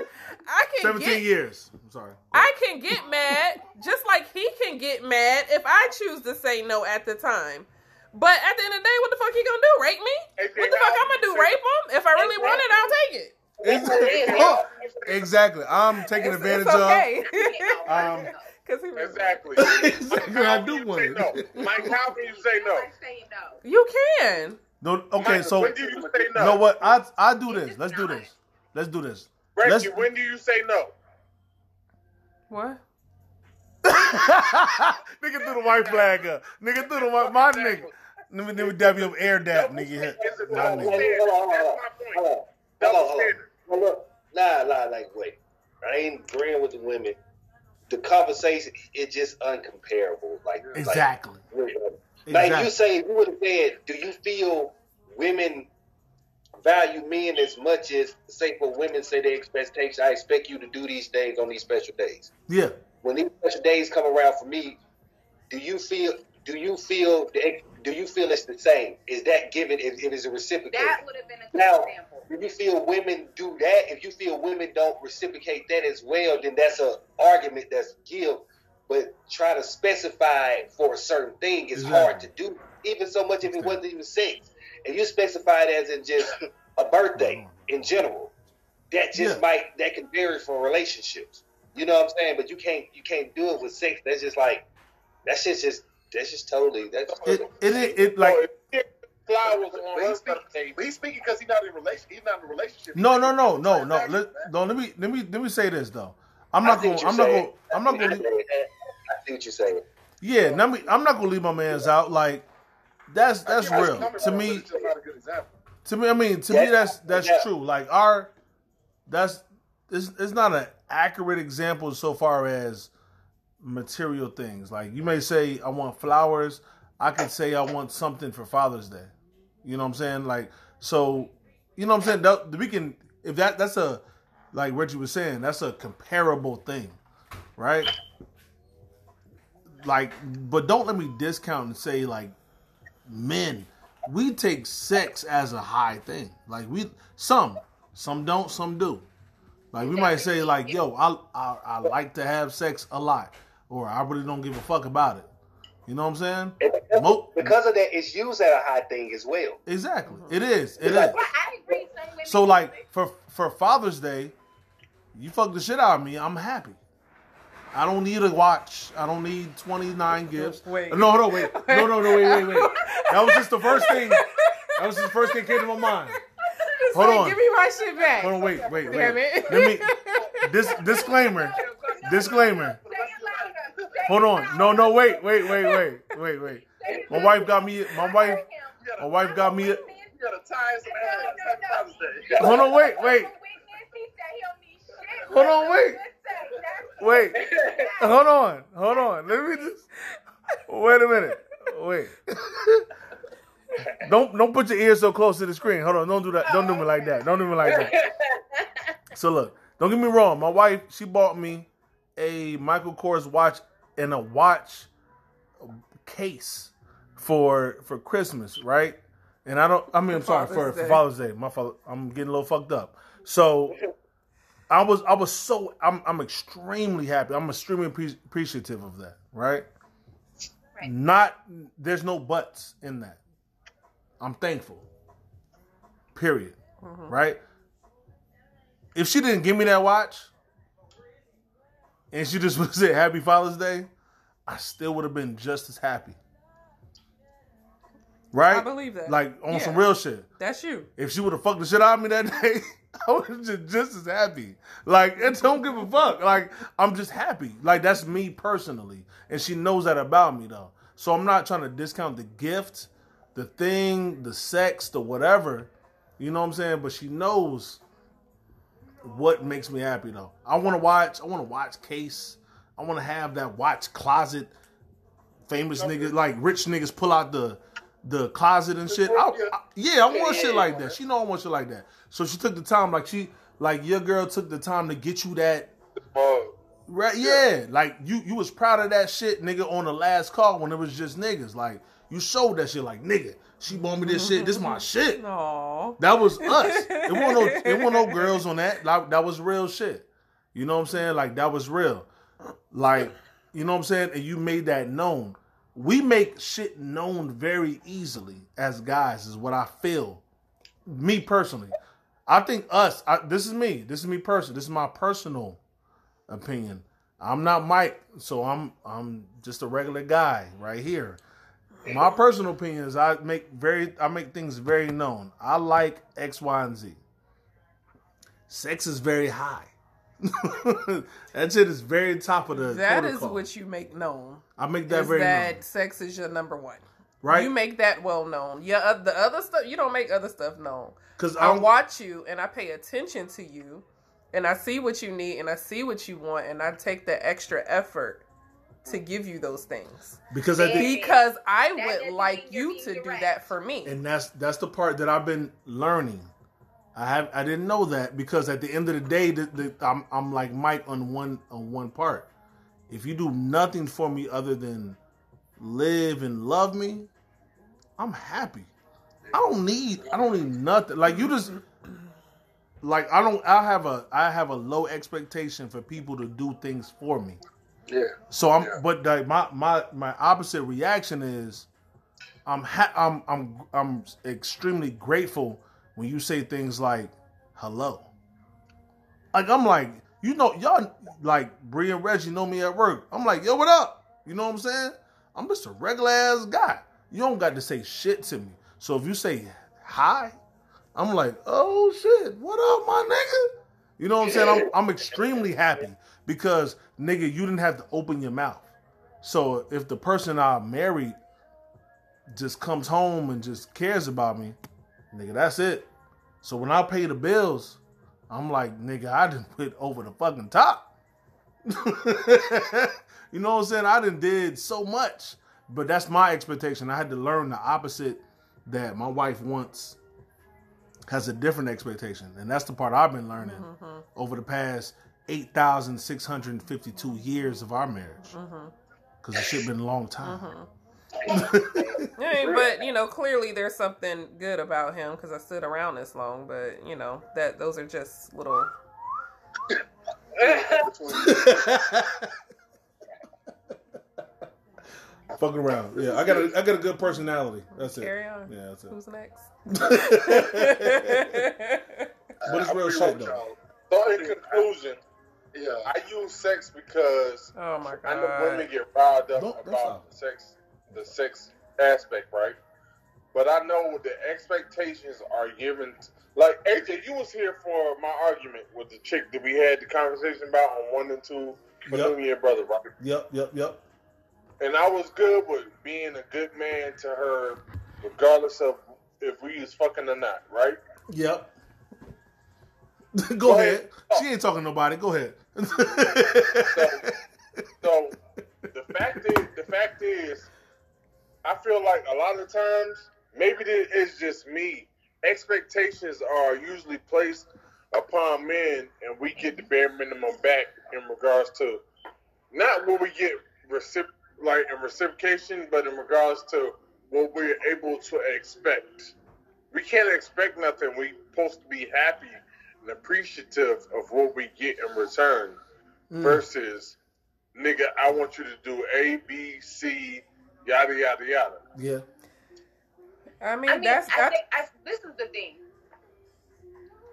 can 17 years. I'm sorry. I can get mad just like he can get mad if I choose to say no at the time. But at the end of the day, what the fuck he gonna do? Rape me? What the fuck I'm gonna do? Rape him? If I really want it, I'll take it. Exactly. I'm taking advantage of. Exactly. I do want it. No. Mike, how can you say no? You can. No. Okay. So when do you say no? You know what? I do this. Let's do this. Reggie, when do you say no? What? Nigga threw the white flag up. Nigga threw the white. My nigga. Let me dab you up. Air dab, nigga. My nigga. Hold on. Wait. I ain't agreeing with the women. The conversation is just uncomparable. Like exactly. Like you say, you would have said, do you feel women value men as much as, say, for women say their expectations? I expect you to do these things on these special days. Yeah. When these special days come around for me, do you feel it's the same? Is that given? If it's a reciprocal? That would have been a good example. If you feel women do that, if you feel women don't reciprocate that as well, then that's an argument that's give. But try to specify for a certain thing is hard to do, even so much if it wasn't even sex. And you specify it as in just a birthday in general. That just might, that can vary for relationships. You know what I'm saying? But you can't do it with sex. That's just like, that's just totally, that's. It, it, it, it like. flowers on her birthday. But he's speaking because he's not in a relationship. He's not in a relationship. No. Let me say this though. I'm not going. I see what you're saying. Yeah, I'm not going to leave my man's out. Like that's real to me. I mean, to me, that's true. Like it's not an accurate example so far as material things. Like you may say, I want flowers. I could say I want something for Father's Day. You know what I'm saying? Like, so, you know what I'm saying? We can, if that's a, like Reggie was saying, that's a comparable thing, right? Like, but don't let me discount and say, like, men, we take sex as a high thing. Like, some don't, some do. Like, we might say, like, yo, I like to have sex a lot, or I really don't give a fuck about it. You know what I'm saying? Because of that, it's used as a high thing as well. Exactly. It is. It is. Well, I agree. So, like, for Father's Day, you fuck the shit out of me, I'm happy. I don't need a watch. I don't need 29 gifts. Wait. No, wait. No, wait. That was just the first thing. That was just the first thing that came to my mind. Hold on. Give me my shit back. Hold on, wait. Damn it. Disclaimer. Hold on. No, wait. My wife got me. You gotta tie some hands. Hold on. Wait a minute. Wait. Don't put your ears so close to the screen. Hold on. Don't do that. Don't do me like that. So look, don't get me wrong. My wife, she bought me a Michael Kors watch and a watch case for Christmas, right? And I'm sorry, for Father's Day. My father, I'm getting a little fucked up. So I'm extremely happy. I'm extremely appreciative of that, right? There's no buts in that. I'm thankful. Period. Mm-hmm. Right? If she didn't give me that watch, and she just would say Happy Father's Day, I still would have been just as happy. Right? I believe that. Like, on some real shit. That's you. If she would have fucked the shit out of me that day, I would have been just as happy. Like, I don't give a fuck. Like, I'm just happy. Like, that's me personally. And she knows that about me, though. So I'm not trying to discount the gift, the thing, the sex, the whatever. You know what I'm saying? But she knows what makes me happy, though. I want to watch case. I want to have that watch closet. Famous niggas, like rich niggas, pull out the closet and shit. I want shit like that. She know I want shit like that. So she took the time, like your girl took the time to get you that. Right? Yeah. Like you was proud of that shit, nigga, on the last call when it was just niggas. Like you showed that shit, like nigga. She bought me this shit. This my shit. Aww. That was us. It wasn't no girls on that. Like, that was real shit. You know what I'm saying? Like, that was real. Like, you know what I'm saying? And you made that known. We make shit known very easily as guys is what I feel. Me personally. I think us. This is me. This is me personally. This is my personal opinion. I'm not Mike, so I'm just a regular guy right here. My personal opinion is I make things very known. I like X, Y, and Z. Sex is very high. That shit is very top of the protocol. Is what you make known. I make that very known. Sex is your number one. Right? You make that well known. Yeah, the other stuff, you don't make other stuff known. Because I watch you and I pay attention to you and I see what you need and I see what you want and I take the extra effort to give you those things because I would like you to do that for me, and that's the part that I've been learning. I didn't know that because at the end of the day, I'm like Mike on one part. If you do nothing for me other than live and love me, I'm happy. I don't need nothing. Like you just like I have a low expectation for people to do things for me. Yeah. So but like my opposite reaction is, I'm extremely grateful when you say things like, "Hello." Like I'm like, you know, y'all like Bree and Reggie know me at work. I'm like, yo, what up? You know what I'm saying? I'm just a regular ass guy. You don't got to say shit to me. So if you say hi, I'm like, oh shit, what up, my nigga? You know what I'm saying? I'm extremely happy because, nigga, you didn't have to open your mouth. So if the person I married just comes home and just cares about me, nigga, that's it. So when I pay the bills, I'm like, nigga, I done went over the fucking top. You know what I'm saying? I done did so much. But that's my expectation. I had to learn the opposite, that my wife wants, has a different expectation. And that's the part I've been learning over the past 8,652 years of our marriage. Because it shit been a long time. Yeah, but, you know, clearly there's something good about him because I stood around this long. But, you know, that those are just little... Fuck around. Yeah, I got a good personality. That's it. Carry on. Yeah, that's it. Who's next? But it's real shit, though. So in conclusion, yeah, I use sex because I know women get riled up about the sex aspect, right? But I know the expectations are given. Like, AJ, you was here for my argument with the chick that we had the conversation about on 1 and 2 for New Year, brother, right? Yep. And I was good with being a good man to her, regardless of if we was fucking or not, right? Yep. Go ahead. Oh. She ain't talking to nobody. Go ahead. So the fact is, I feel like a lot of times, maybe it's just me, expectations are usually placed upon men, and we get the bare minimum back in regards to not what we get in reciprocation, but in regards to what we're able to expect. We can't expect nothing. We're supposed to be happy and appreciative of what we get in return versus, nigga, I want you to do A, B, C, yada, yada, yada. Yeah. I mean that's... This is the thing.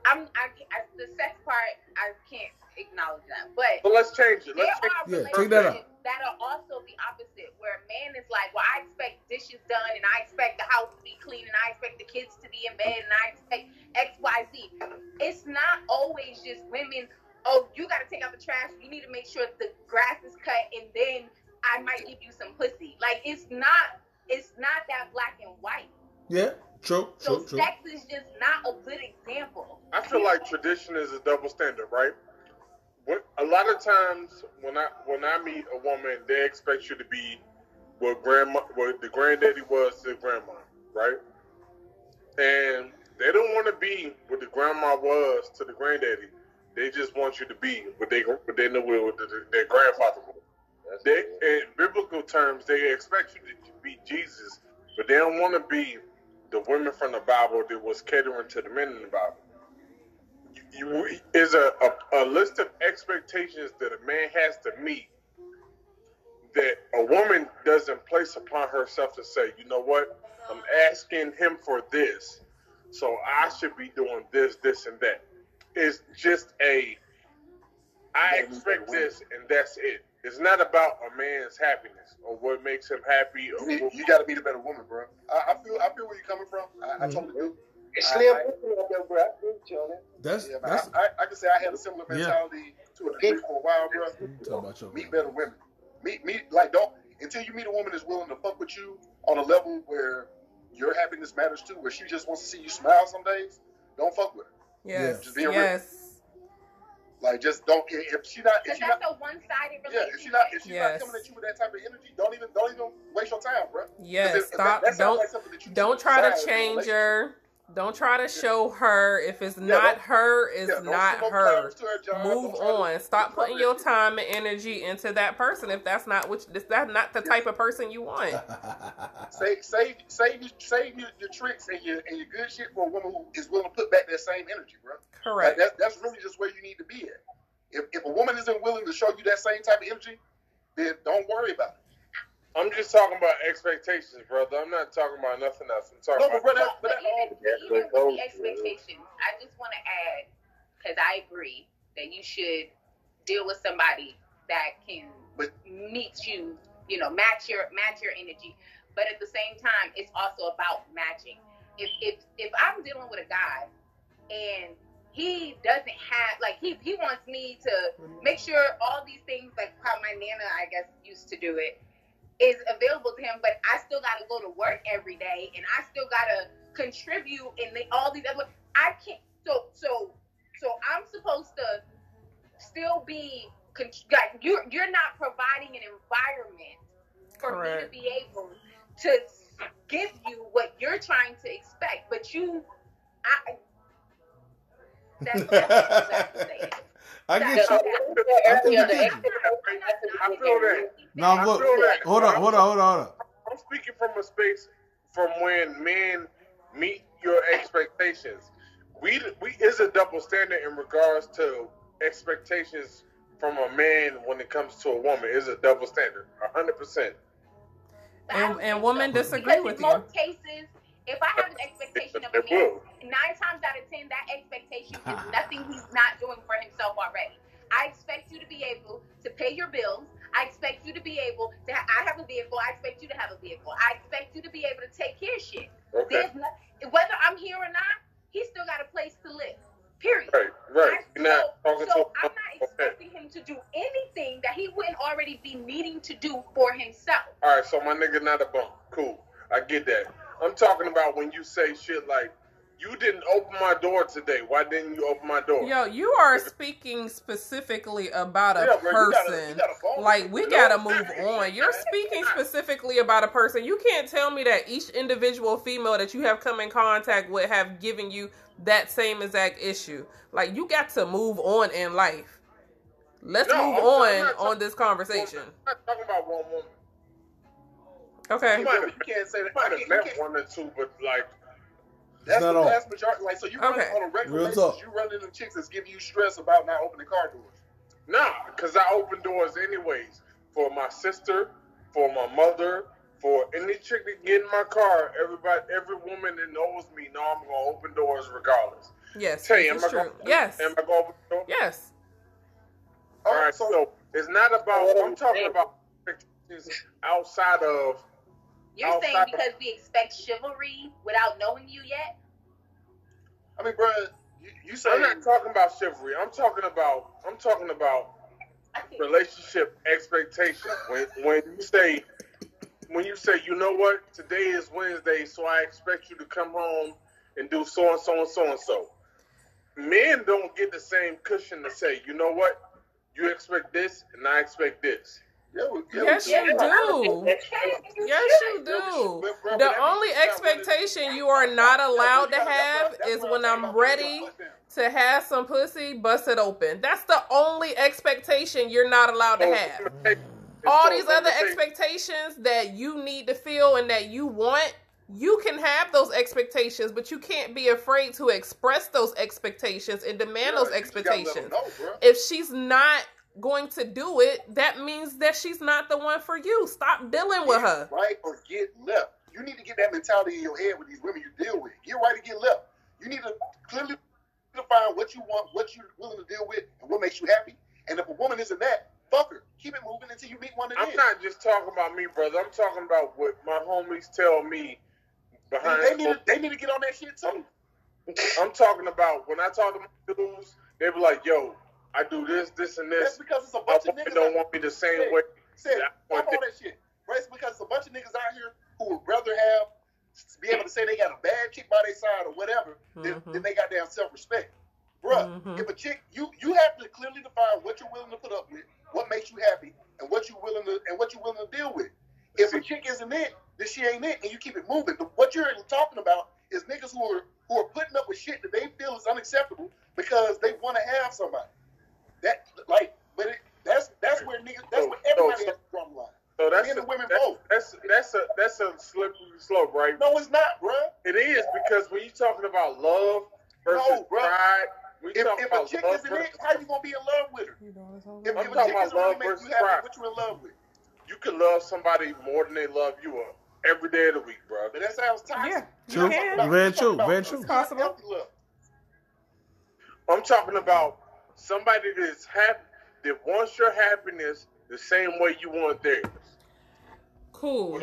The sex part, I can't acknowledge that. But let's change it. Take that out. That are also the opposite, where a man is like, well, I expect dishes done, and I expect the house to be clean, and I expect the kids to be in bed, and I expect X, Y, Z. It's not always just women, oh, you got to take out the trash, you need to make sure the grass is cut, and then I might give you some pussy. Like, it's not that black and white. Yeah, true. So true, sex is just not a good example. I feel like tradition is a double standard, right? A lot of times when I meet a woman, they expect you to be what the granddaddy was to the grandma, right? And they don't want to be what the grandma was to the granddaddy. They just want you to be what they know what their grandfather was. In biblical terms, they expect you to be Jesus, but they don't want to be the women from the Bible that was catering to the men in the Bible. Is a list of expectations that a man has to meet that a woman doesn't place upon herself to say, you know what, I'm asking him for this, so I should be doing this, this, and that. It's just I expect this, and that's it. It's not about a man's happiness or what makes him happy. Or you got to be the better woman, bro. I feel where you're coming from. I totally do. It's slim. I can say I had a similar mentality to a degree for a while, bro. Meet better women. Don't until you meet a woman that's willing to fuck with you on a level where your happiness matters too, where she just wants to see you smile some days. Don't fuck with her. Yes. Just be real. Like just don't. If she not, if she that's not a one-sided relationship. Yeah. If she's not coming at you with that type of energy, don't even waste your time, bro. Yes. Stop. Don't try to change her. Don't try to show her if it's not her. It's not her. Move on. Stop putting your time and energy into that person if that's not the type of person you want. Save your tricks and your good shit for a woman who is willing to put back that same energy, bro. Correct. Like that's really just where you need to be at. If a woman isn't willing to show you that same type of energy, then don't worry about it. I'm just talking about expectations, brother. I'm not talking about nothing else. I'm talking about... Even with the expectations, I just want to add, because I agree, that you should deal with somebody that can meet you, match your energy. But at the same time, it's also about matching. If I'm dealing with a guy and he doesn't have, like, he wants me to make sure all these things, like how my Nana, I guess, used to do it, is available to him, but I still got to go to work every day, and I still got to contribute and all these other, I can't, so I'm supposed to still be, like, you're not providing an environment for Correct. Me to be able to give you what you're trying to expect, but Hold on. I'm speaking from a space from when men meet your expectations. We is a double standard in regards to expectations from a man when it comes to a woman. Is a double standard, 100%. And women disagree with you. In most cases, if I have an expectation of a man, 9 times out of 10, that expectation is nothing he's not doing for himself already. I expect you to be able to pay your bills. I expect you to be able to. I have a vehicle. I expect you to have a vehicle. I expect you to be able to take care of shit. Okay. Whether I'm here or not, he's still got a place to live. Period. Right. So I'm not expecting him to do anything that he wouldn't already be needing to do for himself. All right. So my nigga, not a bum. Cool. I get that. I'm talking about when you say shit like, you didn't open my door today. Why didn't you open my door? Yo, you are speaking specifically about a person. Like, we got to move on. You're speaking specifically about a person. You can't tell me that each individual female that you have come in contact with have given you that same exact issue. Like, you got to move on in life. Let's move on this conversation. I'm not talking about one woman. Okay. You can't say that. Might have met one or two, but like... That's the vast majority. Like, so you run on a regular basis, you run into chicks that's giving you stress about not opening car doors. Nah, because I open doors anyways for my sister, for my mother, for any chick that get in my car. Every woman that knows me know I'm gonna open doors regardless. Yes, hey, am I true. Gonna, yes. Am I gonna open the door? Yes. All right, so it's not about. I'm talking about outside of. You're saying because we expect chivalry without knowing you yet? I mean, bro, you say I'm not talking about chivalry. I'm talking about relationship expectation. When you say, you know what, today is Wednesday, so I expect you to come home and do so and so and so and so. Men don't get the same cushion to say, you know what, you expect this and I expect this. Yes, you do. Yes, you do. The only expectation you are not allowed to have is when I'm ready to have some pussy busted open. That's the only expectation you're not allowed to have. All these other expectations that you need to feel and that you want, you can have those expectations, but you can't be afraid to express those expectations and demand those expectations. If she's not going to do it, that means that she's not the one for you. Stop dealing with her. Right or get left. You need to get that mentality in your head with these women you deal with. Get right or get left. You need to clearly define what you want, what you're willing to deal with, and what makes you happy. And if a woman isn't that, fuck her. Keep it moving until you meet one of them. I'm not just talking about me, brother. I'm talking about what my homies tell me behind. They need to get on that shit too. I'm talking about when I talk to my dudes, they be like, yo, I do this, and this. That's because it's a bunch of niggas don't want me the same way. Stop all that shit. Right? It's because it's a bunch of niggas out here who would rather be able to say they got a bad chick by their side or whatever than they got damn self-respect. Bruh, if a chick, you have to clearly define what you're willing to put up with, what makes you happy, and what you're willing to deal with. If a chick isn't it, then she ain't it, and you keep it moving. What you're talking about is niggas who are putting up with shit that they feel is unacceptable because they want to have somebody. That like, but it, that's where niggas, that's where everybody has the drum line. So that's men and women both. That's a slippery slope, right? No, it's not, bro. It is, because when you're talking about love versus pride, we talking about love. If a chick isn't it, how you gonna be in love with her? If a chick isn't really making you happy, what you in love with? You can love somebody more than they love you up every day of the week, bro. But that sounds toxic. Yeah, very true. Possible. I'm talking about somebody that's happy, that wants your happiness the same way you want theirs. Cool.